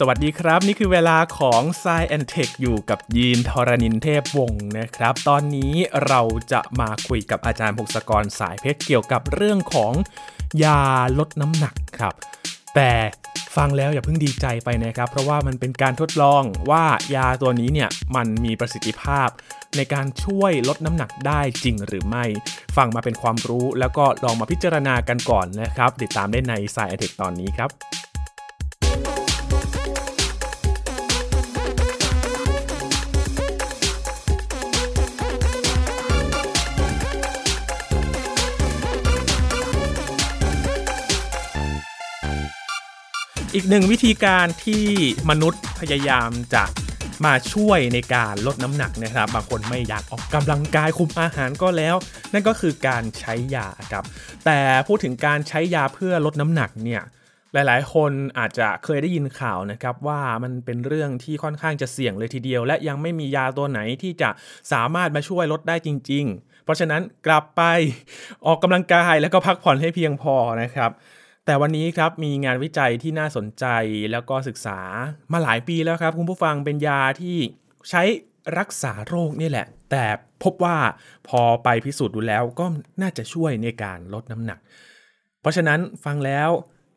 สวัสดีครับนี่คือเวลาของ Science Tech อยู่กับยีนทรณินเทพวงศ์นะครับตอนนี้เราจะมาคุยกับอาจารย์พงศกรสายเพชรเกี่ยวกับเรื่องของยาลดน้ำหนักครับแต่ฟังแล้วอย่าเพิ่งดีใจไปนะครับเพราะว่ามันเป็นการทดลองว่ายาตัวนี้เนี่ยมันมีประสิทธิภาพในการช่วยลดน้ำหนักได้จริงหรือไม่ฟังมาเป็นความรู้แล้วก็ลองมาพิจารณากันก่อนนะครับติดตามได้ใน Science Tech ตอนนี้ครับอีกหนึ่งวิธีการที่มนุษย์พยายามจะมาช่วยในการลดน้ำหนักนะครับบางคนไม่อยากออกกำลังกายคุมอาหารก็แล้วนั่นก็คือการใช้ยาครับแต่พูดถึงการใช้ยาเพื่อลดน้ำหนักเนี่ยหลายๆคนอาจจะเคยได้ยินข่าวนะครับว่ามันเป็นเรื่องที่ค่อนข้างจะเสี่ยงเลยทีเดียวและยังไม่มียาตัวไหนที่จะสามารถมาช่วยลดได้จริงๆเพราะฉะนั้นกลับไปออกกำลังกายแล้วก็พักผ่อนให้เพียงพอนะครับแต่วันนี้ครับมีงานวิจัยที่น่าสนใจแล้วก็ศึกษามาหลายปีแล้วครับคุณผู้ฟังเป็นยาที่ใช้รักษาโรคนี่แหละแต่พบว่าพอไปพิสูจน์ดูแล้วก็น่าจะช่วยในการลดน้ำหนักเพราะฉะนั้นฟังแล้ว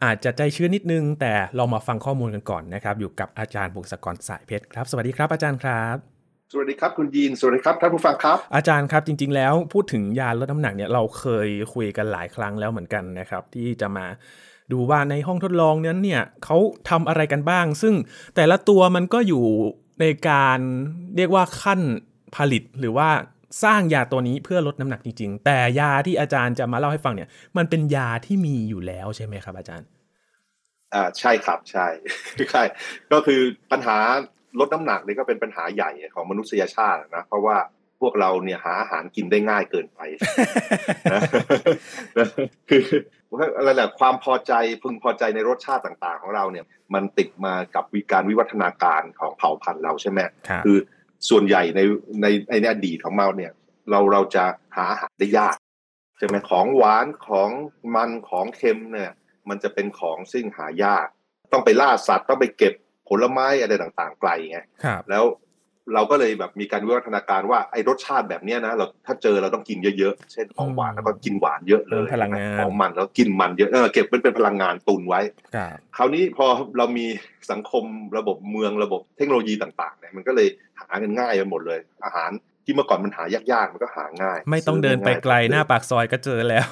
อาจจะใจชื้นนิดนึงแต่ลองมาฟังข้อมูลกันก่อนนะครับอยู่กับอาจารย์พงศกรสายเพชรครับสวัสดีครับอาจารย์ครับสวัสดีครับคุณยีนสวัสดีครับท่านผู้ฟังครับอาจารย์ครับจริงๆแล้วพูดถึงยาลดน้ำหนักเนี่ยเราเคยคุยกันหลายครั้งแล้วเหมือนกันนะครับที่จะมาดูว่าในห้องทดลองนั้นเนี่ยเขาทำอะไรกันบ้างซึ่งแต่ละตัวมันก็อยู่ในการเรียกว่าขั้นผลิตหรือว่าสร้างยาตัวนี้เพื่อลดน้ำหนักจริงๆแต่ยาที่อาจารย์จะมาเล่าให้ฟังเนี่ยมันเป็นยาที่มีอยู่แล้วใช่ไหมครับอาจารย์ใช่ครับใช่ ใช่ก็คือปัญหาลดน้ำหนักนี่ก็เป็นปัญหาใหญ่ของมนุษยชาตินะเพราะว่าพวกเราเนี่ยหาอาหารกินได้ง่ายเกินไปคืออะไรแหละความพอใจพึงพอใจในรสชาติต่างๆของเราเนี่ยมันติดมากับการวิวัฒนาการของเผ่าพันธุ์เราใช่ไหมคือส่วนใหญ่ในอดีตของเราเนี่ยเราจะหาอาหารได้ยากใช่ไหมของหวานของมันของเค็มเนี่ยมันจะเป็นของซึ่งหายากต้องไปล่าสัตว์ต้องไปเก็บผลไม้อะไรต่างๆไกลไงแล้วเราก็เลยแบบมีการวิวัฒนาการว่าไอ้รสชาติแบบนี้นะเราถ้าเจอเราต้องกินเยอะๆเช่นของหวานแล้วก็กินหวานเยอะเลยของมันแล้วกินมันเยอะเก็บเป็นพลังงานตุนไว้คราวนี้พอเรามีสังคมระบบเมืองระบบเทคโนโลยีต่างๆเนี่ยมันก็เลยหากันง่ายไปหมดเลยอาหารที่เมื่อก่อนมันหายากๆมันก็หาง่ายไม่ต้องเดินไปไกลหน้าปากซอยก็เจอแล้ว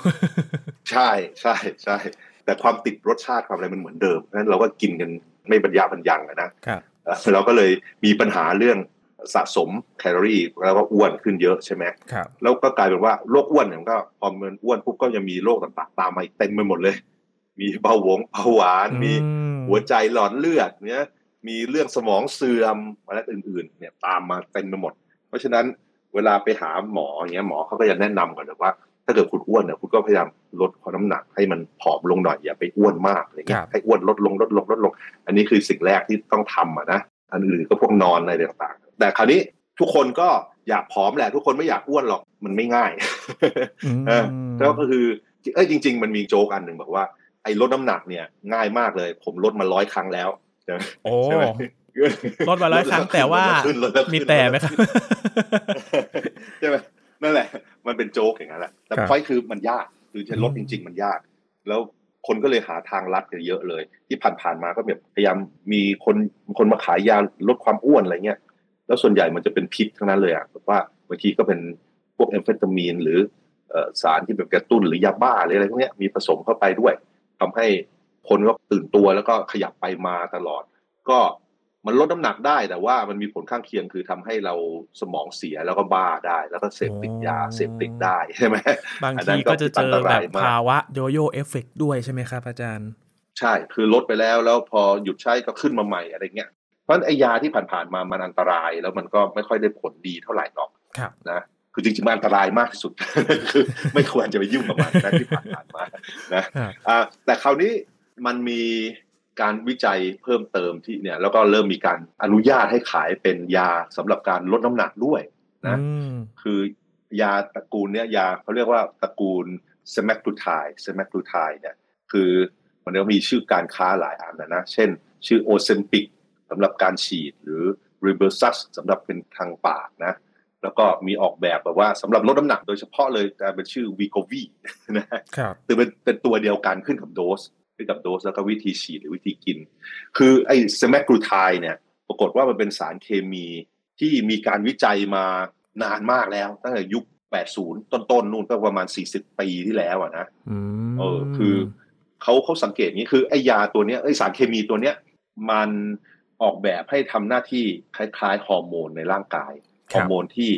ใช่ใช่ใช่แต่ความติดรสชาติความอะไรมันเหมือนเดิมนั้นเราก็กินกันไม่บรรยาบรรยังนะเราก็เลยมีปัญหาเรื่องสะสมแคลอรี่แล้วก็อ้วนขึ้นเยอะใช่ไหมแล้วก็กลายเป็นว่าโรคอ้วนเนี่ยก็พอมันอ้วนปุ๊บก็จะมีโรคต่างๆตามมาเต็มไปหมดเลยมีเบาหวานมีหัวใจหลอดเลือดเนี่ยมีเรื่องสมองเสื่อมอะไรอื่นๆเนี่ยตามมาเต็มไปหมดเพราะฉะนั้นเวลาไปหาหมออย่างเงี้ยหมอเขาก็จะแนะนำก่อนว่าถ้าเกิดคุณอ้วนเนี่ยคุณก็พยายามลดความน้ำหนักให้มันผอมลงหน่อยอย่าไปอ้วนมากอะไรเงี้ยให้อ้วนลดลงอันนี้คือสิ่งแรกที่ต้องทำนะอันอื่นก็พวกนอนอะไรต่างๆแต่คราวนี้ทุกคนก็อยากผอมแหละทุกคนไม่อยากอ้วนหรอกมันไม่ง่ายแล้วก็คือจริงๆมันมีโจ๊กอันหนึ่งบอกว่าไอ้ลดน้ำหนักเนี่ยง่ายมากเลยผมลดมา100 ครั้งแล้วใช่ไหมลดมา100 ครั้งแต่ว่ามีแต่ไหมครับใช่ไหมนั่นแหละมันเป็นโจ๊กอย่างนั้นแหละแต่ไฟคือมันยากคือจะลดจริงๆมันยากแล้วคนก็เลยหาทางลัดกันเยอะเลยที่ผ่านๆมาก็แบบพยายามมีคนมาขายยาลดความอ้วนอะไรเงี้ยแล้วส่วนใหญ่มันจะเป็นพิษทั้งนั้นเลยอ่ะแบบว่าบางทีก็เป็นพวกแอมเฟตามีนหรือสารที่แบบกระตุ้นหรือยาบ้าหรืออะไรพวกเนี้ยมีผสมเข้าไปด้วยทำให้คนก็ตื่นตัวแล้วก็ขยับไปมาตลอดก็มันลดน้ำหนักได้แต่ว่ามันมีผลข้างเคียงคือทำให้เราสมองเสียแล้วก็บ้าได้แล้วก็เสพติดยาเสพติดได้ใช่ไหมบางทีก็จะเจอแบบภาวะโยโย่เอฟเฟกต์ด้วยใช่ไหมครับอาจารย์ใช่คือลดไปแล้วพอหยุดใช้ก็ขึ้นมาใหม่อะไรเงี้ยเพราะไอ้ยาที่ผ่านๆมามันอันตรายแล้วมันก็ไม่ค่อยได้ผลดีเท่าไหร่หรอกนะคือจริงๆมันอันตรายมากที่สุดคือไม่ควรจะไปยุ่งกับมันนะที่ผ่านๆมานะแต่คราวนี้มันมีการวิจัยเพิ่มเติมที่เนี่ยแล้วก็เริ่มมีการอนุญาตให้ขายเป็นยาสำหรับการลดน้ำหนักด้วยนะคือยาตระกูลเนี่ยยาเขาเรียกว่าตระกูล Semaglutide เนี่ยคือมันก็มีชื่อการค้าหลายอันนะเช่นชื่อ Ozempic สำหรับการฉีดหรือ Rybelsus สำหรับเป็นทางปากนะแล้วก็มีออกแบบแบบว่าสำหรับลดน้ำหนักโดยเฉพาะเลยแต่เป็นชื่อ Wegovy นะครับคือเป็นตัวเดียวกันขึ้นกับโดสแล้วก็วิธีฉีดหรือวิธีกินคือไอ้ Semaglutide เนี่ยปรากฏว่ามันเป็นสารเคมีที่มีการวิจัยมานานมากแล้วตั้งแต่ยุค80ต้นๆนู่นก็ประมาณ40ปีที่แล้วอ่ะนะคือเขาสังเกตงี้คือไอ้ยาตัวเนี้ยไอ้สารเคมีตัวเนี้ยมันออกแบบให้ทำหน้าที่คล้ายๆฮอร์โมนในร่างกายฮอร์โมนที่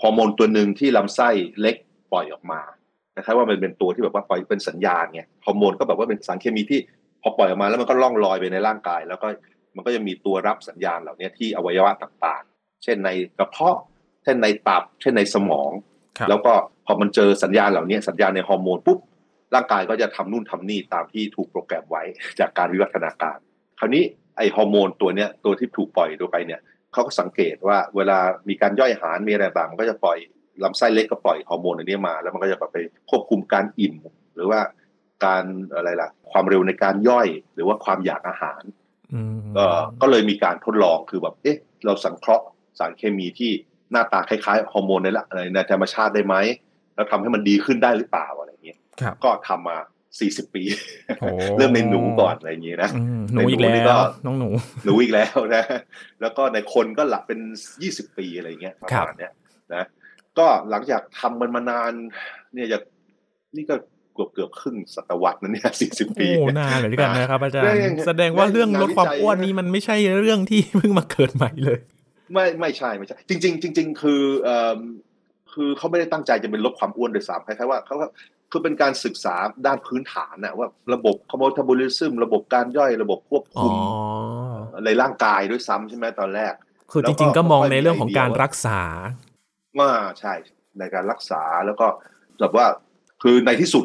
ฮอร์โมนตัวนึงที่ลำไส้เล็กปล่อยออกมานะครับว่ามันเป็นตัวที่แบบว่าปล่อยเป็นสัญญาณไงฮอร์โมนก็แบบว่าเป็นสารเคมีที่พอปล่อยออกมาแล้วมันก็ล่องลอยไปในร่างกายแล้วก็มันก็จะมีตัวรับสัญญาณเหล่านี้ที่อวัยวะต่างๆเช่นในกระเพาะเช่นในตับเช่นในสมองแล้วก็พอมันเจอสัญญาณเหล่านี้สัญญาณในฮอร์โมนปุ๊บร่างกายก็จะทำนู่นทำนี่ตามที่ถูกโปรแกรมไว้จากการวิวัฒนาการคราวนี้ไอฮอร์โมนตัวเนี้ยตัวที่ถูกปล่อยตัวไปเนี่ยเขาก็สังเกตว่าเวลามีการย่อยอาหารมีอะไรต่างมันก็จะปล่อยลำไส้เล็กก็ปล่อยฮอร์โมนอันนี้มาแล้วมันก็จะไปควบคุมการอิ่มหรือว่าการอะไรล่ะความเร็วในการย่อยหรือว่าความอยากอาหารก็เลยมีการทดลองคือแบบเอ๊ะเราสังเคราะห์สารเคมีที่หน้าตาคล้ายๆฮอร์โมนในธรรมชาติได้ไหมแล้วทำให้มันดีขึ้นได้หรือเปล่าอะไรอย่างเงี้ยก็ทำมา40ปีเริ่มในหนูก่อนอะไรอย่างงี้นะหนูอีกแล้วน้องหนูอีกแล้วนะแล้วก็ในคนก็หลักเป็น20ปีอะไรอย่างเงี้ยประมาณเนี้ยนะก็หลังจากทำมันมานานเนี่ยจะนี่ก็เกือบครึ่งศตวรรษนั้นเนี่ย40ปีโอ้นานเลยด้วยกันนะครับอาจารย์แสดงว่าเรื่องลดความอ้วนนี่มันไม่ใช่เรื่องที่เพิ่งมาเกิดใหม่เลยไม่ใช่จริงๆคือเขาไม่ได้ตั้งใจจะเป็นลดความอ้วนโดยสามคล้ายๆว่าเขาคือเป็นการศึกษาด้านพื้นฐานนะว่าระบบคาร์โบไฮเดรตระบบการย่อยระบบควบคุมในร่างกายด้วยซ้ำใช่ไหมตอนแรกคือจริงๆก็มองในเรื่องของการรักษาว่าใช่ในการรักษาแล้วก็แบบว่าคือในที่สุด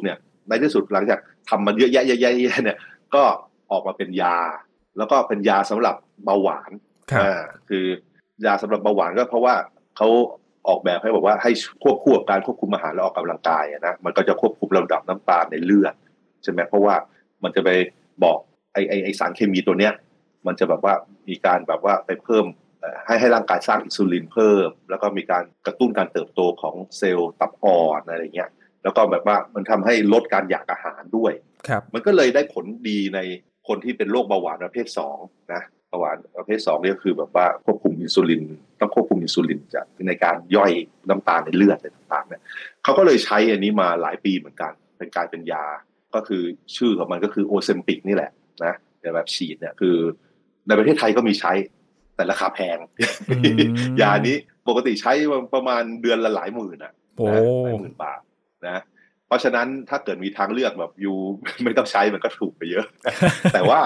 หลังจากทำมันเยอะแยะเนี่ยก็ออกมาเป็นยาแล้วก็เป็นยาสำหรับเบาหวานคือยาสำหรับเบาหวานก็เพราะว่าเขาออกแบบให้บอกว่าให้ควบคู่กับการควบคุมอาหารและออกกำลังกายนะมันก็จะควบคุมระดับน้ำตาลในเลือดใช่ไหมเพราะว่ามันจะไปบอกไอสารเคมีตัวเนี้ยมันจะแบบว่ามีการแบบว่าไปเพิ่มให้ร่างกายสร้างอินซูลินเพิ่มแล้วก็มีการกระตุ้นการเติบโตของเซลล์ตับอ่อนอะไรเงี้ยแล้วก็แบบว่ามันทำให้ลดการอยากอาหารด้วยมันก็เลยได้ผลดีในคนที่เป็นโรคเบาหวานประเภท2นะเบาหวานประเภท2นี่ก็คือแบบว่าควบคุมอินซูลินต้องควบคุมอินซูลินจากในการย่อยน้ำตาลในเลือดอะไรต่างๆเนี่ยเขาก็เลยใช้อันนี้มาหลายปีเหมือนกันเป็นการเป็นยาก็คือชื่อของมันก็คือ Ozempic นี่แหละนะแต่แบบฉีดเนี่ยคือในประเทศไทยก็มีใช้แต่ราคาแพง ยานี้ปกติใช้ประมาณเดือนละหลายหมื่นอ่ะหลายหมื่นบาทนะเพราะฉะนั้นถ้าเกิดมีทางเลือกแบบอยู่ไม่ต้องใช้มันก็ถูกไปเยอะ แต่ว่า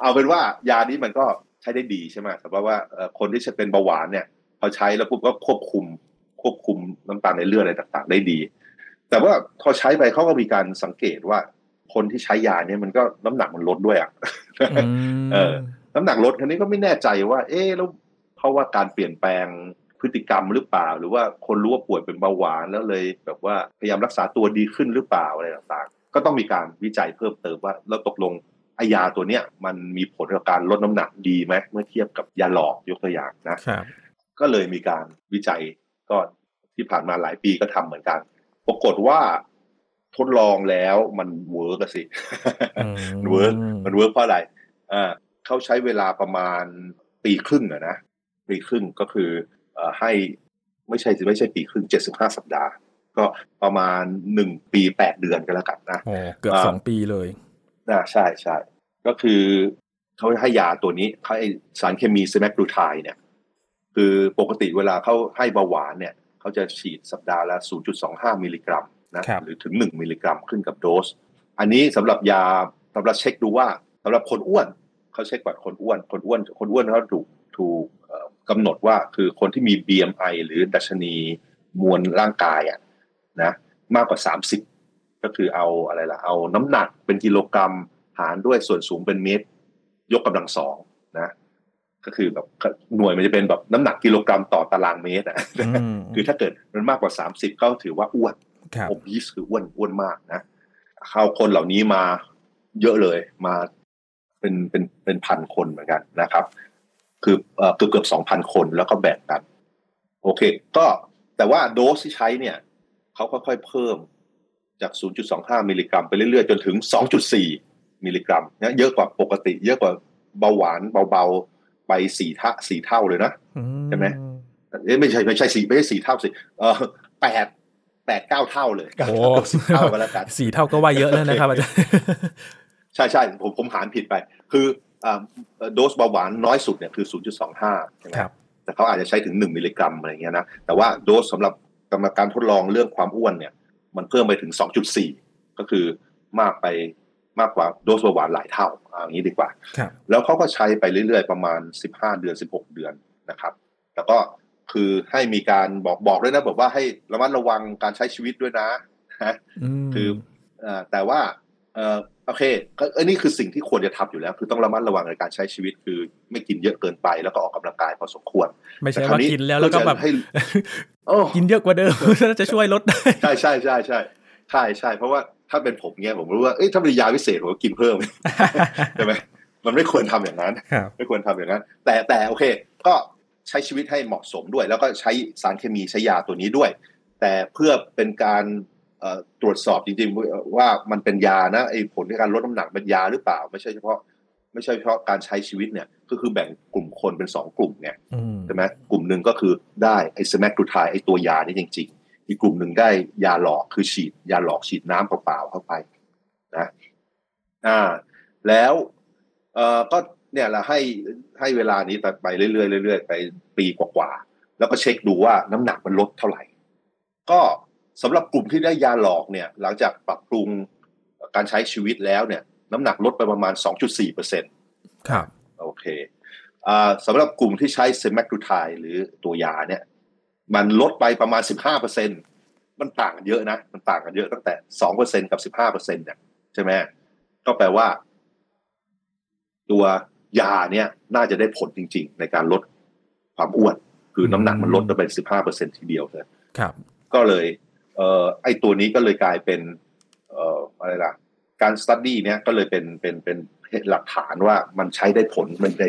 เอาเป็นว่ายานี้มันก็ใช้ได้ดีใช่ไหมแต่ว่าคนที่เป็นเบาหวานเนี่ยพอใช้แล้วปุ๊บก็ควบคุมน้ำตาลในเลือดอะไรต่างๆได้ดีแต่ว่าพอใช้ไปเขาก็มีการสังเกตว่าคนที่ใช้ยาเนี่ยมันก็น้ำหนักมันลดด้วยอ่ะ น้ำหนักลดคราวนี้ก็ไม่แน่ใจว่าเอ๊ะแล้วเพราะว่าการเปลี่ยนแปลงพฤติกรรมหรือเปล่าหรือว่าคนรู้ว่าป่วยเป็นเบาหวานแล้วเลยแบบว่าพยายามรักษาตัวดีขึ้นหรือเปล่าอะไรต่างๆก็ต้องมีการวิจัยเพิ่มเติมว่าแล้วตกลงไอยาตัวเนี้ยมันมีผลต่อการลดน้ำหนักดีไหมเมื่อเทียบกับยาหลอกยกตัวอย่างนะก็เลยมีการวิจัยก็ที่ผ่านมาหลายปีก็ทำเหมือนกันปรากฏว่าทดลองแล้วมันเวิร์กสิ มันเวิร์กเพราะอะไรเขาใช้เวลาประมาณปีครึ่งอะนะปีครึ่งก็คือให้ไม่ใช่ปีครึ่ง75สัปดาห์ก็ประมาณ1ปี8เดือนก็แล้วกันนะเกือบ2ปีเลยนะใช่ๆก็คือเขาให้ยาตัวนี้เขาให้สารเคมีเซมักลูไทด์เนี่ยคือปกติเวลาเขาให้เบาหวานเนี่ยเขาจะฉีดสัปดาห์ละ 0.25 มิลลิกรัมนะหรือถึง1มิลลิกรัมขึ้นกับโดสอันนี้สำหรับยาสำหรับเช็คดูว่าสำหรับคนอ้วนเขาเช็คก่อนคนอ้วนเขาถูกกำหนดว่าคือคนที่มี BMI หรือดัชนีมวลร่างกายอ่ะนะมากกว่า30ก็คือเอาอะไรล่ะเอาน้ำหนักเป็นกิโลกรัมหารด้วยส่วนสูงเป็นเมตรยกกำลัง2นะก็คือแบบหน่วยมันจะเป็นแบบน้ำหนักกิโลกรัมต่อตารางเมตรอ่ะ คือถ้าเกิดมันมากกว่า30ก็ถือว่าอ้วนobese คืออ้วนมากนะเอาคนเหล่านี้มาเยอะเลยมาเป็นพันคนเหมือนกันนะครับ คือเกือบ 2,000 คนแล้วก็แบ่งกันโอเคก็แต่ว่าโดสที่ใช้เนี่ยเขาค่อยๆเพิ่มจาก 0.25 มิลลิกรัมไปเรื่อยๆจนถึง 2.4 มิลลิกรัมนะเยอะกว่าปกติเยอะกว่าเบาหวานเบาๆไป4 เท่าเลยนะใช่ไหมไม่ใช่ 4 เท่าสิ8-9 เท่าเลยโอ้4เท่าก็แล้วกัน4เท่าก็ว่าเยอะแล้วนะครับอาจารย์ใช่ๆผมหารผิดไปคือโดสเบาหวานน้อยสุดเนี่ยคือ 0.25 ใช่มั้ยครับแต่เขาอาจจะใช้ถึง1มิลลิกรัมอะไรเงี้ยนะแต่ว่าโดสสำหรับกรรมการทดลองเรื่องความอ้วนเนี่ยมันเพิ่มไปถึง 2.4 ก็คือมากกว่าโดสเบาหวานหลายเท่าอย่างนี้ดีกว่าแล้วเขาก็ใช้ไปเรื่อยๆประมาณ15เดือน16เดือนนะครับแล้วก็คือให้มีการบอกด้วยนะบอกว่าให้ระมัดระวังการใช้ชีวิตด้วยนะคือแต่ว่าโอเคก็นี่คือสิ่งที่ควรจะทำอยู่แล้วคือต้องระมัดระวังในการใช้ชีวิตคือไม่กินเยอะเกินไปแล้วก็ออกกำลังกายพอสมควรไม่ใช่ว่ากินแล้วก็แบบกินเยอะกว่าเดิมแล้วจะช่วยลดได้ใช่เพราะว่าถ้าเป็นผมเงี้ยผมรู้ว่าถ้าเป็นยาพิเศษผมก็กินเพิ่มใช่ไหมมันไม่ควรทำอย่างนั้นแต่โอเคก็ใช้ชีวิตให้เหมาะสมด้วยแล้วก็ใช้สารเคมีใช้ยาตัวนี้ด้วยแต่เพื่อเป็นการตรวจสอบจริงๆว่ามันเป็นยานะไอ้ผลในการลดน้ำหนักเป็นยาหรือเปล่าไม่ใช่เฉพาะการใช้ชีวิตเนี่ยก็คือแบ่งกลุ่มคนเป็น2กลุ่มเนี่ยใช่ไหมกลุ่มหนึ่งก็คือได้ไอ้ Semaglutide ไอ้ตัวยานี่จริงๆอีกกลุ่มหนึ่งได้ยาหลอกคือฉีดยาหลอกฉีดน้ำเปล่าๆเข้าไปนะแล้วก็เนี่ยเราให้เวลานี้ไปเรื่อยๆเรื่อยๆไปปีกว่าๆแล้วก็เช็คดูว่าน้ำหนักมันลดเท่าไหร่ก็สำหรับกลุ่มที่ได้ยาหลอกเนี่ยหลังจากปรับปรุงการใช้ชีวิตแล้วเนี่ยน้ำหนักลดไปประมาณ 2.4% ครับโอเคสำหรับกลุ่มที่ใช้ Semaglutide หรือตัวยาเนี่ยมันลดไปประมาณ 15% มันต่างกันเยอะนะมันต่างกันเยอะตั้งแต่ 2% กับ 15% เนี่ยใช่ไหมก็แปลว่าตัวยาเนี่ยน่าจะได้ผลจริงๆในการลดความอ้วนคือน้ำหนักมันลดไปเป็น 15% ทีเดียวเลยครับก็เลยไอ้ตัวนี้ก็เลยกลายเป็นอะไรล่ะการสตั๊ดดี้เนี้ยก็เลยเป็นหลักฐานว่ามันใช้ได้ผลมันใ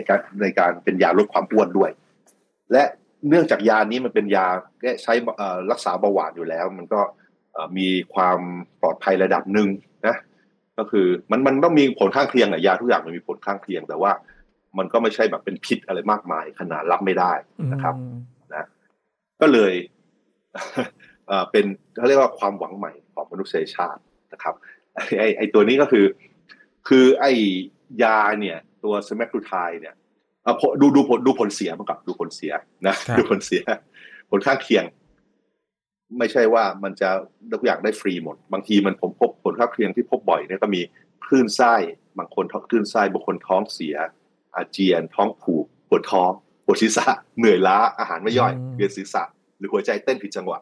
นการเป็นยาลดความอ้วนด้วยและเนื่องจากยานี้มันเป็นยาใช้รักษาเบาหวานอยู่แล้วมันก็มีความปลอดภัยระดับหนึ่งนะก็คือมันต้องมีผลข้างเคียงยาทุกอย่างมันมีผลข้างเคียงแต่ว่ามันก็ไม่ใช่แบบเป็นพิษอะไรมากมายขนาดรับไม่ได้นะครับนะก็เลยเป็นเขาเรียกว่าความหวังใหม่ของมนุษยชาตินะครับไอตัวนี้ก็คือไอยาเนี่ยตัวSemaglutideเนี่ยดูผลเสียมากับดูผลเสียนะดูผลเสียผลข้างเคียงไม่ใช่ว่ามันจะทุกอย่างได้ฟรีหมดบางทีมันผมพบผลข้างเคียงที่พบบ่อยเนี่ยก็มีคลื่นไส้บางคนคลื่นไส้บางคนท้องเสียอาเจียนท้องผูกปวดท้องปวดศีรษะเหนื่อยล้าอาหารไม่ย่อยเวียนศีรษะหรือหัวใจเต้นผิดจังหวะ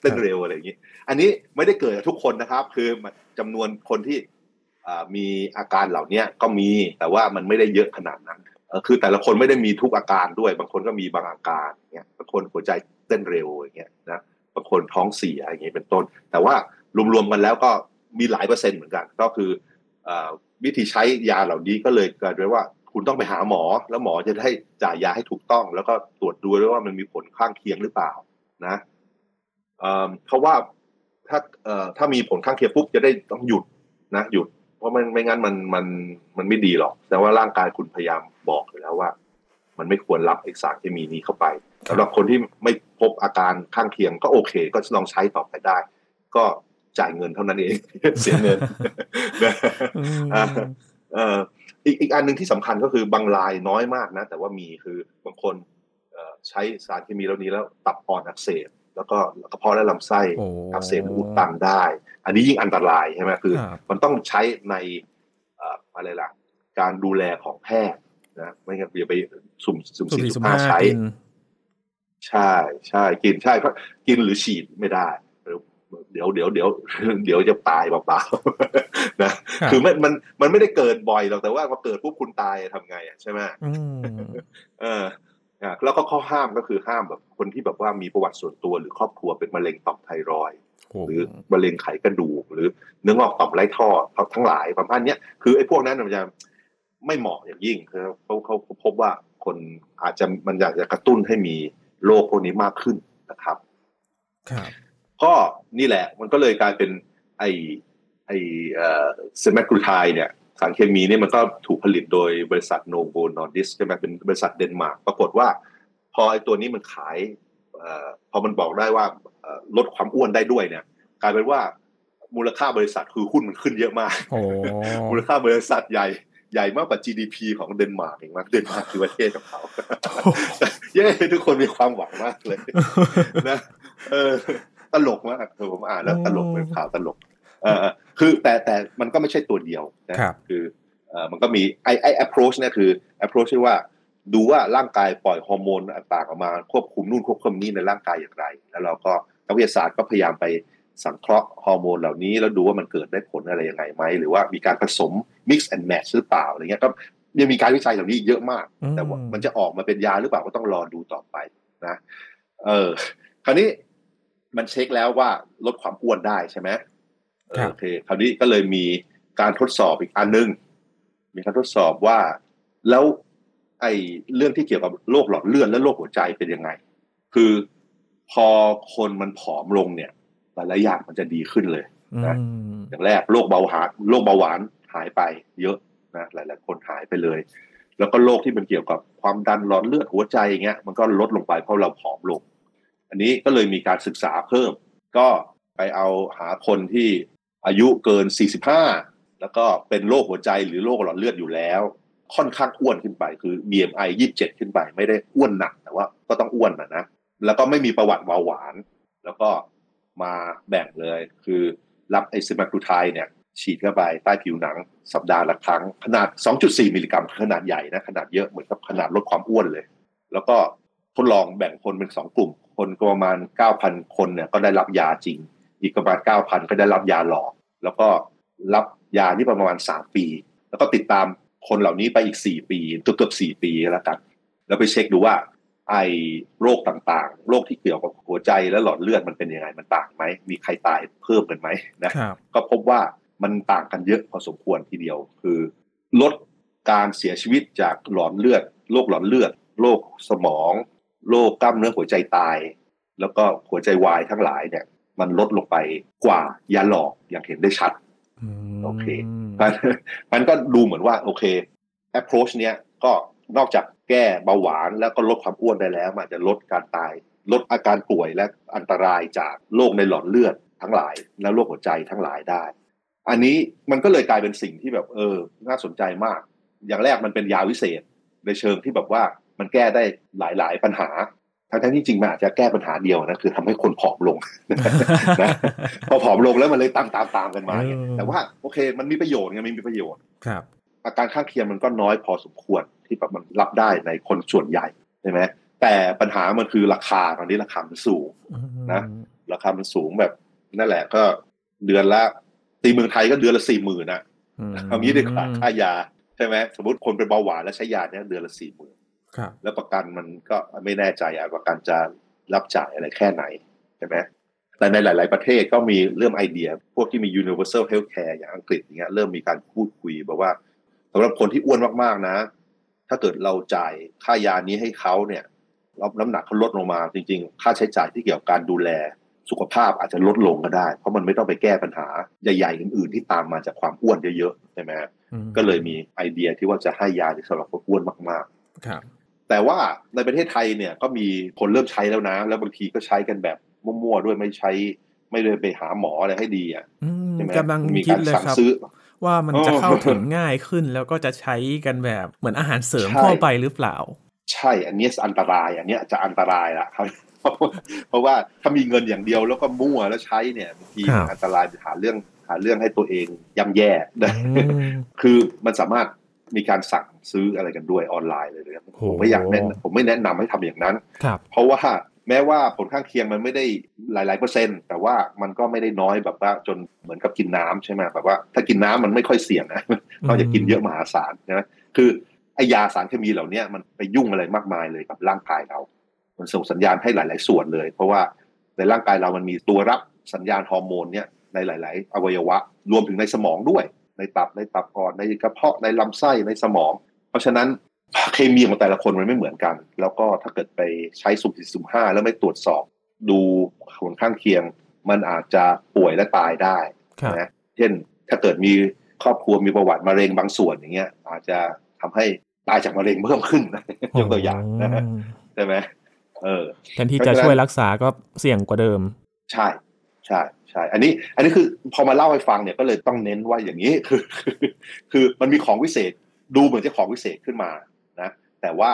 เต้นเร็วอะไรอย่างนี้อันนี้ไม่ได้เกิดทุกคนนะครับคือจำนวนคนที่มีอาการเหล่านี้ก็มีแต่ว่ามันไม่ได้เยอะขนาดนั้นคือแต่ละคนไม่ได้มีทุกอาการด้วยบางคนก็มีบางอาการเงี้ยบางคนหัวใจเต้นเร็วอย่างเงี้ยนะบางคนท้องเสียอย่างเงี้ยเป็นต้นแต่ว่ารวมๆกันแล้วก็มีหลายเปอร์เซ็นต์เหมือนกันก็คือวิธีใช้ยาเหล่านี้ก็เลยกลายเป็นว่าคุณต้องไปหาหมอแล้วหมอจะให้จ่ายยาให้ถูกต้องแล้วก็ตรวจดูด้วยว่ามันมีผลข้างเคียงหรือเปล่านะเพราะว่าถ้ามีผลข้างเคียงปุ๊บจะได้ต้องหยุดนะหยุดเพราะมันไม่งั้นมันไม่ดีหรอกแต่ว่าร่างกายคุณพยายามบอกอยู่แล้วว่ามันไม่ควรรับไอ้สารเคมีนี้เข้าไปสำหรับคนที่ไม่พบอาการข้างเคียงก็โอเคก็ลองใช้ต่อไปได้ก็จ่ายเงินเท่านั้นเองเสียเงินอีกอันหนึ่งที่สำคัญก็คือบางรายน้อยมากนะแต่ว่ามีคือบางคนใช้สารเคมีเหล่านี้แล้วตับอ่อนอักเสบแล้วก็กระเพาะและลำไส้อักเสบอุดตันได้อันนี้ยิ่งอันตรายใช่ไหมคือมันต้องใช้ในอะไรล่ะการดูแลของแพทย์นะไม่งั้นอย่าไปสุ่มสี่สุ่มห้าใช้ใช่กินใช่เพราะกินหรือฉีดไม่ได้เดี๋ยวจะตายเปล่าๆนะคือมันไม่ได้เกิดบ่อยหรอกแต่ว่าพอเกิดปุ๊บคุณตายทำไงอ่ะใช่ไหมแล้วก็ข้อห้ามก็คือห้ามแบบคนที่แบบว่ามีประวัติส่วนตัวหรือครอบครัวเป็นมะเร็งต่อมไทรอยด์หรือมะเร็งไขกระดูกหรือเนื้องอกต่อมไร้ท่อทั้งหลายประมาณเนี้ยคือไอ้พวกนั้นมันจะไม่เหมาะอย่างยิ่งเขาพบว่า คนอาจจะมันอยากจะกระตุ้นให้มีโรคพวกนี้มากขึ้นนะครับครับก็นี่แหละมันก็เลยกลายเป็นSemaglutide เนี่ยสารเคมีเนี่ยมันก็ถูกผลิตโดยบริษัท Nordisk ใช่ไหมเป็นบริษัทเดนมาร์กปรากฏว่าพอไอ้ตัวนี้มันขายพอมันบอกได้ว่าลดความอ้วนได้ด้วยเนี่ยกลายเป็นว่ามูลค่าบริษัทคือหุ้นมันขึ้นเยอะมากมูลค่าบริษัทใหญ่มากกว่า GDP ของเดนมาร์กเองมากเดนมาร์กคือประเทศของเขาเย้ทุกคนมีความหวังมากเลยนะตลกมากผมอ่านแล้วตลกเป็นข่าวตลกคือแต่มันก็ไม่ใช่ตัวเดียวนะคือมันก็มีไอ้ approach เนี่ยคือ approach ที่ว่าดูว่าร่างกายปล่อยฮอร์โมนต่างออกมาควบคุมนู่นควบคุมนี่ในร่างกายอย่างไรแล้วเราก็นักวิทยาศาสตร์ก็พยายามไปสังเคราะห์ฮอร์โมนเหล่านี้แล้วดูว่ามันเกิดได้ผลอะไรยังไงไหมหรือว่ามีการผสม mix and match หรือเปล่าอะไรเงี้ยก็ยังมีการวิจัยเหล่านี้เยอะมากแต่ว่ามันจะออกมาเป็นยาหรือเปล่าก็ต้องรอดูต่อไปนะคราวนี้มันเช็คแล้วว่าลดความอ้วนได้ใช่ไหมโอเคคราวนี้ก็เลยมีการทดสอบอีกอันนึงมีการทดสอบว่าแล้วไอ้เรื่องที่เกี่ยวกับโรคหลอดเลือดและโรคหัวใจเป็นยังไงคือพอคนมันผอมลงเนี่ยหลายอย่างมันจะดีขึ้นเลยนะอย่างแรกโรคเบาหวานหายไปเยอะนะหลายๆคนหายไปเลยแล้วก็โรคที่มันเกี่ยวกับความดันหลอดเลือดหัวใจอย่างเงี้ยมันก็ลดลงไปเพราะเราผอมลงอันนี้ก็เลยมีการศึกษาเพิ่มก็ไปเอาหาคนที่อายุเกิน45แล้วก็เป็นโรคหัวใจหรือโรคหลอดเลือดอยู่แล้วค่อนข้างอ้วนขึ้นไปคือ BMI 27ขึ้นไปไม่ได้อ้วนหนักแต่ว่าก็ต้องอ้วนนะแล้วก็ไม่มีประวัติเบาหวานแล้วก็มาแบ่งเลยคือรับไอ้Semaglutideเนี่ยฉีดเข้าไปใต้ผิวหนังสัปดาห์ละครั้งขนาด 2.4 มิลลิกรัมขนาดใหญ่นะขนาดเยอะเหมือนกับขนาดลดความอ้วนเลยแล้วก็ทดลองแบ่งคนเป็น2กลุ่มคนประมาณ 9,000 คนเนี่ยก็ได้รับยาจริงอีกประมาณ 9,000 ก็ได้รับยาหลอกแล้วก็รับยานี่ประมาณ3ปีแล้วก็ติดตามคนเหล่านี้ไปอีก4ปีเกือบๆ4ปีแล้วกันแล้วไปเช็คดูว่าไอ้โรคต่างๆโรคที่เกี่ยวกับหัวใจและหลอดเลือดมันเป็นยังไงมันต่างไหมมีใครตายเพิ่มกันไหมนะก็พบว่ามันต่างกันเยอะพอสมควรทีเดียวคือลดการเสียชีวิตจากหลอดเลือดโรคหลอดเลือดโรคสมองโรคกล้ามเนื้อหัวใจตายแล้วก็หัวใจวายทั้งหลายเนี่ยมันลดลงไปกว่ายาหลอกอย่างเห็นได้ชัดโอเคมันก็ดูเหมือนว่าโอเค approach เนี้ยก็นอกจากแก้เบาหวานแล้วก็ลดความอ้วนได้แล้วมันจะลดการตายลดอาการป่วยและอันตรายจากโรคในหลอดเลือดทั้งหลายและโรคหัวใจทั้งหลายได้อันนี้มันก็เลยกลายเป็นสิ่งที่แบบน่าสนใจมากอย่างแรกมันเป็นยาวิเศษในเชิงที่แบบว่ามันแก้ได้หลายๆปัญหาทั้งที่จริงมันอาจจะแก้ปัญหาเดียวนะคือทำให้คนผอมลงนะพอผอมลงแล้วมันเลยตามกันมาแต่ว่าโอเคมันมีประโยชน์ไงมันมีประโยชน์ครับอาการข้างเคียงมันก็น้อยพอสมควรที่แบบมันรับได้ในคนส่วนใหญ่ใช่ไหมแต่ปัญหามันคือราคาตอนนี้ราคามันสูงนะราคามันสูงแบบนั่นแหละก็เดือนละตีเมืองไทยก็เดือนละ 40,000 นะเอางี้ดีกว่าค่ายาใช่ไหมสมมติคนเป็นเบาหวานแล้วใช้ยาเนี่ยเดือนละ 40,000แล้วประกันมันก็ไม่แน่ใจประกันจะรับจ่ายอะไรแค่ไหนใช่ไหมแต่ในหลายๆประเทศก็มีเริ่มไอเดียพวกที่มี universal healthcare อย่างอังกฤษอย่างเงี้ยเริ่มมีการพูดคุยบอกว่าสำหรับคนที่อ้วนมากๆนะถ้าเกิดเราจ่ายค่ายานี้ให้เขาเนี่ยรับน้ำหนักเขาลดลงมาจริงๆค่าใช้จ่ายที่เกี่ยวกับการดูแลสุขภาพอาจจะลดลงก็ได้เพราะมันไม่ต้องไปแก้ปัญหาใหญ่ๆอื่นๆที่ตามมาจากความอ้วนเยอะๆใช่ไหมก็เลยมีไอเดียที่ว่าจะให้ยาสำหรับคนอ้วนมากๆแต่ว่าในประเทศไทยเนี่ยก็มีคนเริ่มใช้แล้วนะแล้วบางทีก็ใช้กันแบบมั่วๆด้วยไม่ได้ไปหาหมออะไรให้ดีอ่ะใช่ไหมกำลังคิดเลยครับว่ามันจะเข้าถึงง่ายขึ้นแล้วก็จะใช้กันแบบเหมือนอาหารเสริมเข้าไปหรือเปล่าใช่อันนี้อันตรายอันนี้จะอันตรายละครับเพราะว่าถ้ามีเงินอย่างเดียวแล้วก็มั่วแล้วใช้เนี่ยบางทีอันตรายหาเรื่องให้ตัวเองย่ำแย่คือมันสามารถมีการสั่งซื้ออะไรกันด้วยออนไลน์เลยนะผมไม่แนะนำให้ทำอย่างนั้นเพราะว่าแม้ว่าผลข้างเคียงมันไม่ได้หลายๆเปอร์เซ็นต์แต่ว่ามันก็ไม่ได้น้อยแบบว่าจนเหมือนกับกินน้ำใช่ไหมแบบว่าถ้ากินน้ำมันไม่ค่อยเสี่ยงนะนอกจากกินเยอะมหาศาลนะคือไอยาสารเคมีเหล่านี้มันไปยุ่งอะไรมากมายเลยกับร่างกายเรามันส่งสัญญาณให้หลายๆส่วนเลยเพราะว่าในร่างกายเรามันมีตัวรับสัญญาณฮอร์โมนเนี่ยในหลายๆอวัยวะรวมถึงในสมองด้วยในตับอ่อนในกระเพาะในลำไส้ในสมองเพราะฉะนั้น เคมีของแต่ละคนมันไม่เหมือนกันแล้วก็ถ้าเกิดไปใช้สุ่ม4สุ่ม5แล้วไม่ตรวจสอบดูผลข้างเคียงมันอาจจะป่วยและตายได้นะเช่นถ้าเกิดมีครอบครัวมีประวัติมะเร็งบางส่วนอย่างเงี้ยอาจจะทำให้ตายจากมะเร็งเพิ่มขึ้นยกตัวอย่างนะใช่ไหมแทนที่จะช่วยรักษาก็เสี่ยงกว่าเดิมใช่ใช่ใช่อันนี้คือพอมาเล่าให้ฟังเนี่ยก็เลยต้องเน้นว่าอย่างนี้คือมันมีของวิเศษดูเหมือนจะของวิเศษขึ้นมานะแต่ว่า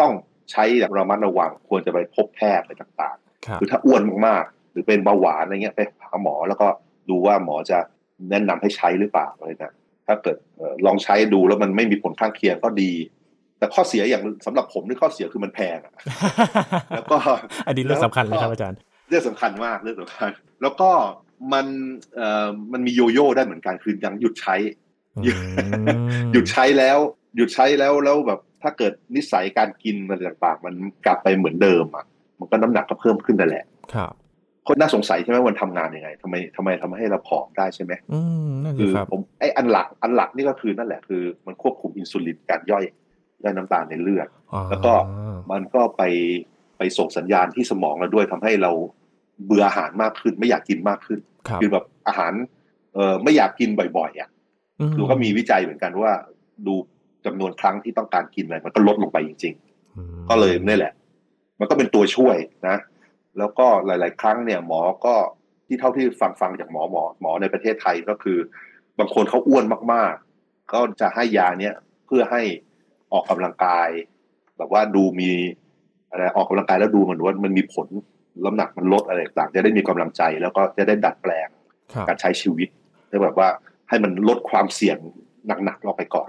ต้องใช้แบบระมัดระวังควรจะไปพบแพทย์อะไรต่างๆคือถ้าอ้วนมากๆหรือเป็นเบาหวานอะไรเงี้ยไปหาหมอแล้วก็ดูว่าหมอจะแนะนำให้ใช้หรือเปล่าอะไรนะถ้าเกิดลองใช้ดูแล้วมันไม่มีผลข้างเคียงก็ดีแต่ข้อเสียอย่างสำหรับผมนี่ข้อเสียคือมันแพงแล้วก็อันนี้เรื่องสำคัญเลยครับอาจารย์เรื่องสำคัญมากเรื่องสำคัญแล้วก็มันมีโยโย่ได้เหมือนกันคือยังหยุดใช้ หยุดใช้แล้วแบบถ้าเกิดนิสัยการกินอะไรต่างๆมันกลับไปเหมือนเดิมอ่ะมันก็น้ำหนักก็เพิ่มขึ้นนั่นแหละครับคนน่าสงสัยใช่ไหมวันทำงานยังไงทำไมทำให้เราผอมได้ใช่ไหมนั่นคือผมไอ้อันหลักนี่ก็คือนั่นแหละคือมันควบคุมอินซูลินการย่อยน้ำตาลในเลือดแล้วก็มันก็ไปส่งสัญญาณที่สมองเราด้วยทำให้เราเบื่ออาหารมากขึ้นไม่อยากกินมากขึ้นคือแบบอาหารไม่อยากกินบ่อยๆอ่ะคือก็มีวิจัยเหมือนกันว่าดูจำนวนครั้งที่ต้องการกินอะไรมันก็ลดลงไปจริงๆก็เลยนี่แหละมันก็เป็นตัวช่วยนะแล้วก็หลายๆครั้งเนี่ยหมอก็ที่เท่าที่ฟังจากหมอในประเทศไทยก็คือบางคนเขาอ้วนมากๆก็จะให้ยาเนี้ยเพื่อให้ออกกำลังกายแบบว่าดูมีอะไรออกกำลังกายแล้วดูเหมือนว่ามันมีผลน้ำหนักมันลดอะไรต่างจะได้มีกำลังใจแล้วก็จะได้ดัดแปลงการใช้ชีวิตได้แบบว่าให้มันลดความเสี่ยงหนักๆลงไปก่อน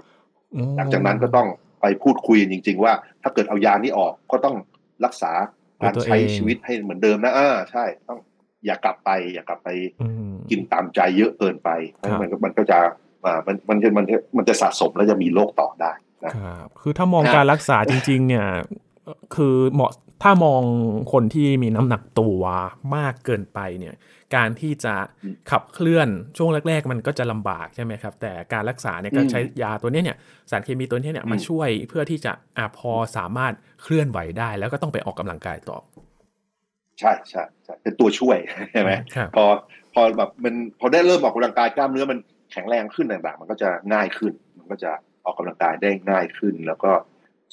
หลังจากนั้นก็ต้องไปพูดคุยจริงๆว่าถ้าเกิดเอายานี้ออกก็ต้องรักษาการใช้ชีวิตให้เหมือนเดิมนะใช่ต้องอย่ากลับไปกินตามใจเยอะเกินไปมันก็จะมันจะสะสมแล้วจะมีโรคต่อได้นะครับคือถ้ามองการรักษาจริงๆเนี่ยคือเหมาะถ้ามองคนที่มีน้ำหนักตัวมากเกินไปเนี่ยการที่จะขับเคลื่อนช่วงแรกๆมันก็จะลำบากใช่ไหมครับแต่การรักษาเนี่ยก็ใช้ยาตัวนี้เนี่ยสารเคมีตัวนี้เนี่ยมาช่วยเพื่อที่จะพอสามารถเคลื่อนไหวได้แล้วก็ต้องไปออกกำลังกายต่อใช่ใช่ใช่เป็นตัวช่วยใช่ไหมพอแบบมันพอได้เริ่มออกกำลังกายกล้ามเนื้อมันแข็งแรงขึ้นต่างๆมันก็จะง่ายขึ้นมันก็จะออกกำลังกายได้ง่ายขึ้นแล้วก็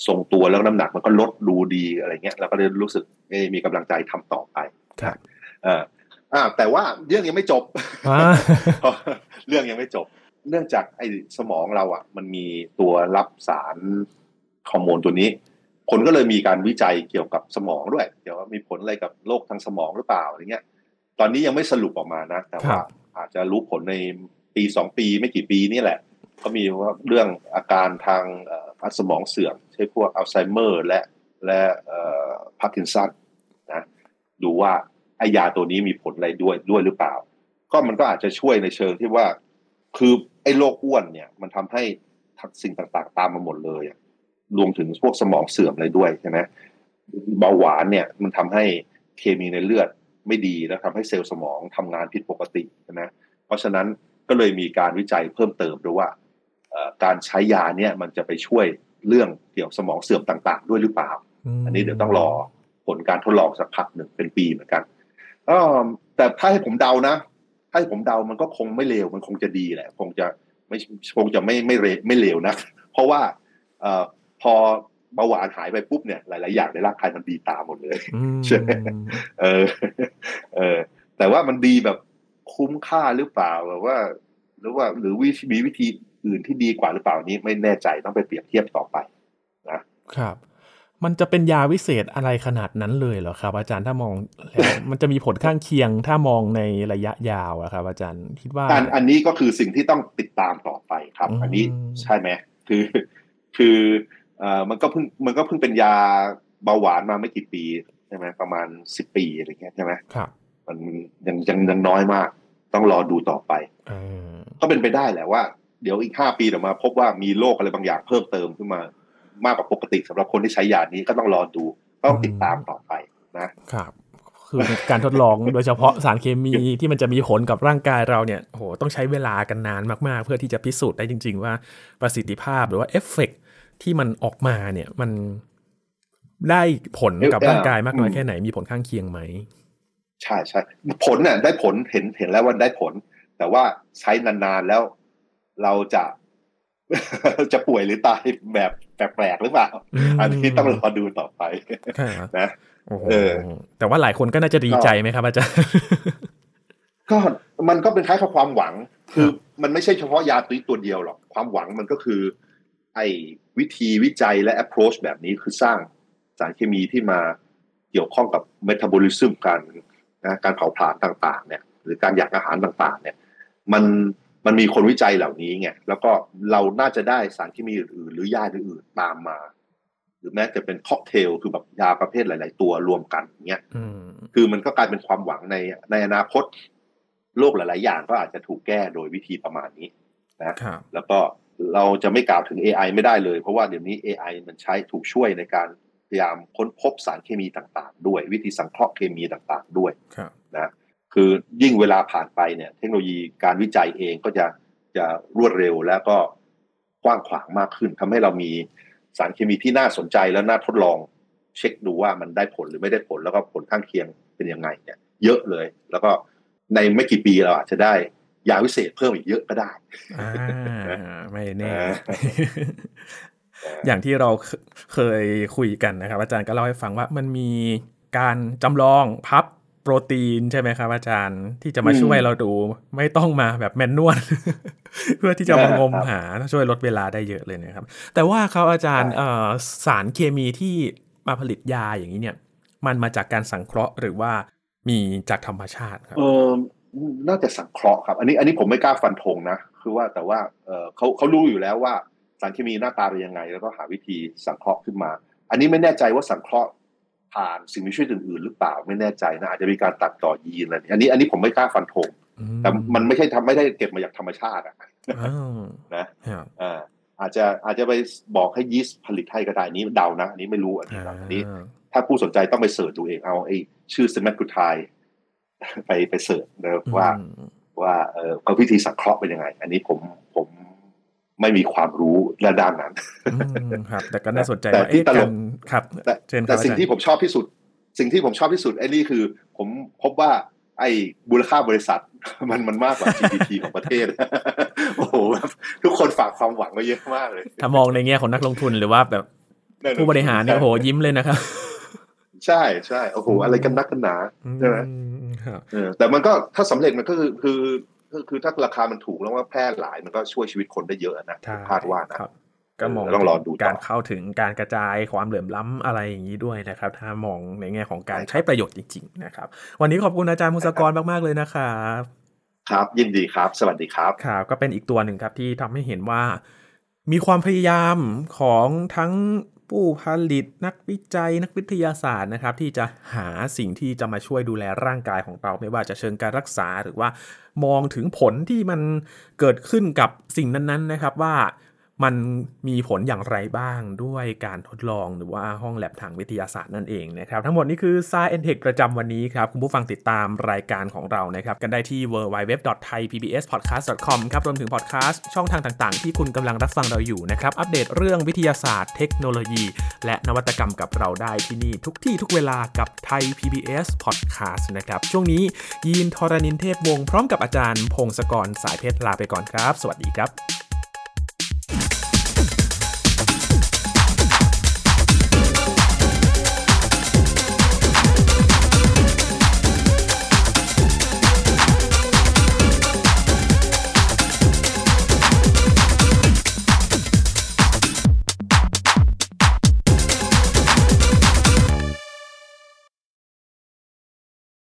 ทรงตัวแล้วน้ำหนักมันก็ลดดูดีอะไรเงี้ยเราก็เลยรู้สึกมีกำลังใจทำต่อไปครับแต่ว่าเรื่องยังไม่จบ เรื่องยังไม่จบเนื่องจากไอ้สมองเราอ่ะมันมีตัวรับสารฮอร์โมนตัวนี้คนก็เลยมีการวิจัยเกี่ยวกับสมองด้วยเกี่ยวว่ามีผลอะไรกับโรคทางสมองหรือเปล่าอะไรเงี้ยตอนนี้ยังไม่สรุปออกมานะแต่ว่าอาจจะรู้ผลในปี2ปีไม่กี่ปีนี่แหละก็มีว่าเรื่องอาการทางสมองเสื่อมใช่พวกอัลไซเมอร์และพาร์กินสันนะดูว่าไอ้ยาตัวนี้มีผลอะไรด้วยหรือเปล่าก็มันก็อาจจะช่วยในเชิงที่ว่าคือไอ้โรคอ้วนเนี่ยมันทำให้สิ่งต่างๆตามมาหมดเลยรวมถึงพวกสมองเสื่อมอะไรด้วยใช่ไหมเบาหวานเนี่ยมันทำให้เคมีในเลือดไม่ดีแล้วทำให้เซลล์สมองทำงานผิดปกติใช่ไหมเพราะฉะนั้นก็เลยมีการวิจัยเพิ่มเติมด้วยว่าการใช้ยาเนี่ยมันจะไปช่วยเรื่องเกี่ยวสมองเสื่อมต่างๆด้วยหรือเปล่าอันนี้เดี๋ยวต้องรอผลการทดลองสักพักหนึ่งเป็นปีเหมือนกันแต่ถ้าให้ผมเดานะถ้าให้ผมเดามันก็คงไม่เลวมันคงจะดีแหละคงจะไม่เลวนะเพราะว่าพอเบาหวานหายไปปุ๊บเนี่ยหลายๆอย่างในร่างกายมันดีตามหมดเลยใช่แต่ว่ามันดีแบบคุ้มค่าหรือเปล่าแบบว่าหรือมีวิธีอื่นที่ดีกว่าหรือเปล่านี้ไม่แน่ใจต้องไปเปรียบเทียบต่อไปนะครับมันจะเป็นยาวิเศษอะไรขนาดนั้นเลยเหรอครับอาจารย์ถ้ามองแล้วมันจะมีผลข้างเคียงถ้ามองในระยะยาวอะครับอาจารย์คิดว่าอันนี้ก็คือสิ่งที่ต้องติดตามต่อไปครับอันนี้ใช่ไหมคือมันก็เพิ่งเป็นยาเบาหวานมาไม่กี่ปีใช่ไหมประมาณ10ปีอะไรเงี้ยใช่ไหมครับมันยังน้อยมากต้องรอดูต่อไปก็เป็นไปได้แหละว่าเดี๋ยวอีก5ปีเดี๋ยวมาพบว่ามีโรคอะไรบางอย่างเพิ่มเติมขึ้นมามากกว่าปกติสำหรับคนที่ใช้ยานี้ก็ต้องรอดูต้องติดตามต่อไปนะครับคือการทดลอง โดยเฉพาะสารเคมีที่มันจะมีผลกับร่างกายเราเนี่ยโหต้องใช้เวลากันนานมากๆเพื่อที่จะพิสูจน์ได้จริงๆว่าประสิทธิภาพหรือว่าเอฟเฟกต์ ที่มันออกมาเนี่ยมันได้ผลกับร่างกายมากน้อยแค่ไหนมีผลข้างเคียงไหมใช่ใช่ผลเนี่ยได้ผลเห็นแล้วว่าได้ผลแต่ว่าใช้นานๆแล้วเราจะป่วยหรือตายแบบแปลกๆหรือเปล่าอันนี้ต้องรอดูต่อไปนะแต่ว่าหลายคนก็น่าจะดีใจไหมครับอาจารย์ก็มันก็เป็นคล้ายกับความหวังคือมันไม่ใช่เฉพาะยาตัวเดียวหรอกความหวังมันก็คือไอ้วิธีวิจัยและ approach แบบนี้คือสร้างสารเคมีที่มาเกี่ยวข้องกับเมตาบอลิซึมการเผาผลาญต่างๆเนี่ยหรือการหยั่งอาหารต่างๆเนี่ยมันมีคนวิจัยเหล่านี้ไงแล้วก็เราน่าจะได้สารเคมีอื่นๆหรือยาอื่นๆตามมาหรือแม้แต่เป็นค็อกเทลคือแบบยาประเภทหลายๆตัวรวมกันเงี้ยคือมันก็กลายเป็นความหวังในอนาคตโรคหลายๆอย่างก็อาจจะถูกแก้โดยวิธีประมาณนี้นะแล้วก็เราจะไม่กล่าวถึง AI ไม่ได้เลยเพราะว่าเดี๋ยวนี้ AI มันใช้ถูกช่วยในการพยายามค้นพบสารเคมีต่างๆด้วยวิธีสังเคราะห์เคมีต่างๆด้วยนะคือยิ่งเวลาผ่านไปเนี่ยเทคโนโลยีการวิจัยเองก็จะรวดเร็วแล้วก็กว้างขวางมากขึ้นทำให้เรามีสารเคมีที่น่าสนใจและน่าทดลองเช็คดูว่ามันได้ผลหรือไม่ได้ผลแล้วก็ผลข้างเคียงเป็นยังไงเนี่ยเยอะเลยแล้วก็ในไม่กี่ปีเราอาจจะได้ยาวิเศษเพิ่มอีกเยอะก็ได้ไม่แน่ อย่างที่เราเคยคุยกันนะครับอาจารย์ก็เล่าให้ฟังว่ามันมีการจำลองพับโปรตีนใช่ไหมครับอาจารย์ที่จะมาช่วยเราดูไม่ต้องมาแบบแมนนวล เพื่อที่จะมางมหาช่วยลดเวลาได้เยอะเลยนะครับแต่ว่าเขาอาจารย์สารเคมีที่มาผลิตยาอย่างนี้เนี่ยมันมาจากการสังเคราะห์หรือว่ามีจากธรรมชาติครับน่าจะสังเคราะห์ครับอันนี้ผมไม่กล้าฟันธงนะคือว่าแต่ว่าเขารู้อยู่แล้วว่าสารเคมีหน้าตาเป็นยังไงแล้วก็หาวิธีสังเคราะห์ขึ้นมาอันนี้ไม่แน่ใจว่าสังเคราะห์ผ่านสิ่งมีชีวิตอื่นๆหรือเปล่าไม่แน่ใจนะอาจจะมีการตัดต่อยีนอะไรอันนี้ผมไม่กล้าฟันธงแต่มันไม่ใช่ไม่ได้เก็บมาจากธรรมชาตินะอาจจะไปบอกให้ยีสต์ผลิตให้ก็ได้นี้เดานะอันนี้ไม่รู้อันนี้ถ้าผู้สนใจต้องไปเสิร์ชดูเองเอาไอ้ชื่อ Semaglutide ไปเสิร์ชนะว่าวิธีสังเคราะห์เป็นยังไงอันนี้ผมไม่มีความรู้ระดับนั้นครับแต่ก็น่าสนใจว่าที่ตลกครับแต่สิ่งที่ผมชอบที่สุดไอ้นี่คือผมพบว่าไอ้มูลค่าบริษัทมันมากกว่า GDP ของประเทศโอ้โหทุกคนฝากความหวังไว้เยอะมากเลยถ้ามองในแง่ของนักลงทุนหรือว่าแบบผู้บริหารเนี่ยโอ้โหยิ้มเลยนะครับใช่ใช่โอ้โหอะไรกันนักกันหนาใช่ไหมแต่มันก็ถ้าสำเร็จมันก็คือถ้าราคามันถูกแล้วว่าแพร่หลายมันก็ช่วยชีวิตคนได้เยอะนะคาดว่านะก็มองต้องรอดูการเข้าถึงการกระจายความเหลื่อมล้ำอะไรอย่างนี้ด้วยนะครับถ้ามองในแง่ของการใช้ประโยชน์จริงๆนะครับวันนี้ขอบคุณอาจารย์พงศกรมากๆเลยนะครับครับยินดีครับสวัสดีครับครับก็เป็นอีกตัวหนึ่งครับที่ทำให้เห็นว่ามีความพยายามของทั้งผู้ผลิตนักวิจัยนักวิทยาศาสตร์นะครับที่จะหาสิ่งที่จะมาช่วยดูแลร่างกายของเราไม่ว่าจะเชิงการรักษาหรือว่ามองถึงผลที่มันเกิดขึ้นกับสิ่งนั้นๆนะครับว่ามันมีผลอย่างไรบ้างด้วยการทดลองหรือว่าห้องแลบทางวิทยาศาสตร์นั่นเองนะครับทั้งหมดนี้คือ Science Tech ประจำวันนี้ครับคุณผู้ฟังติดตามรายการของเรานะครับกันได้ที่ www.thaipbspodcast.com ครับรวมถึงพอดแคสต์ช่องทางต่างๆที่คุณกำลังรับฟังเราอยู่นะครับอัปเดตเรื่องวิทยาศาสตร์เทคโนโลยีและนวัตกรรมกับเราได้ที่นี่ทุกที่ทุกเวลากับ Thai PBS Podcast นะครับช่วงนี้ยีนทรณินเทพวงศ์พร้อมกับอาจารย์พงศกรสายเพชรลาไปก่อนครับสวัสดีครับ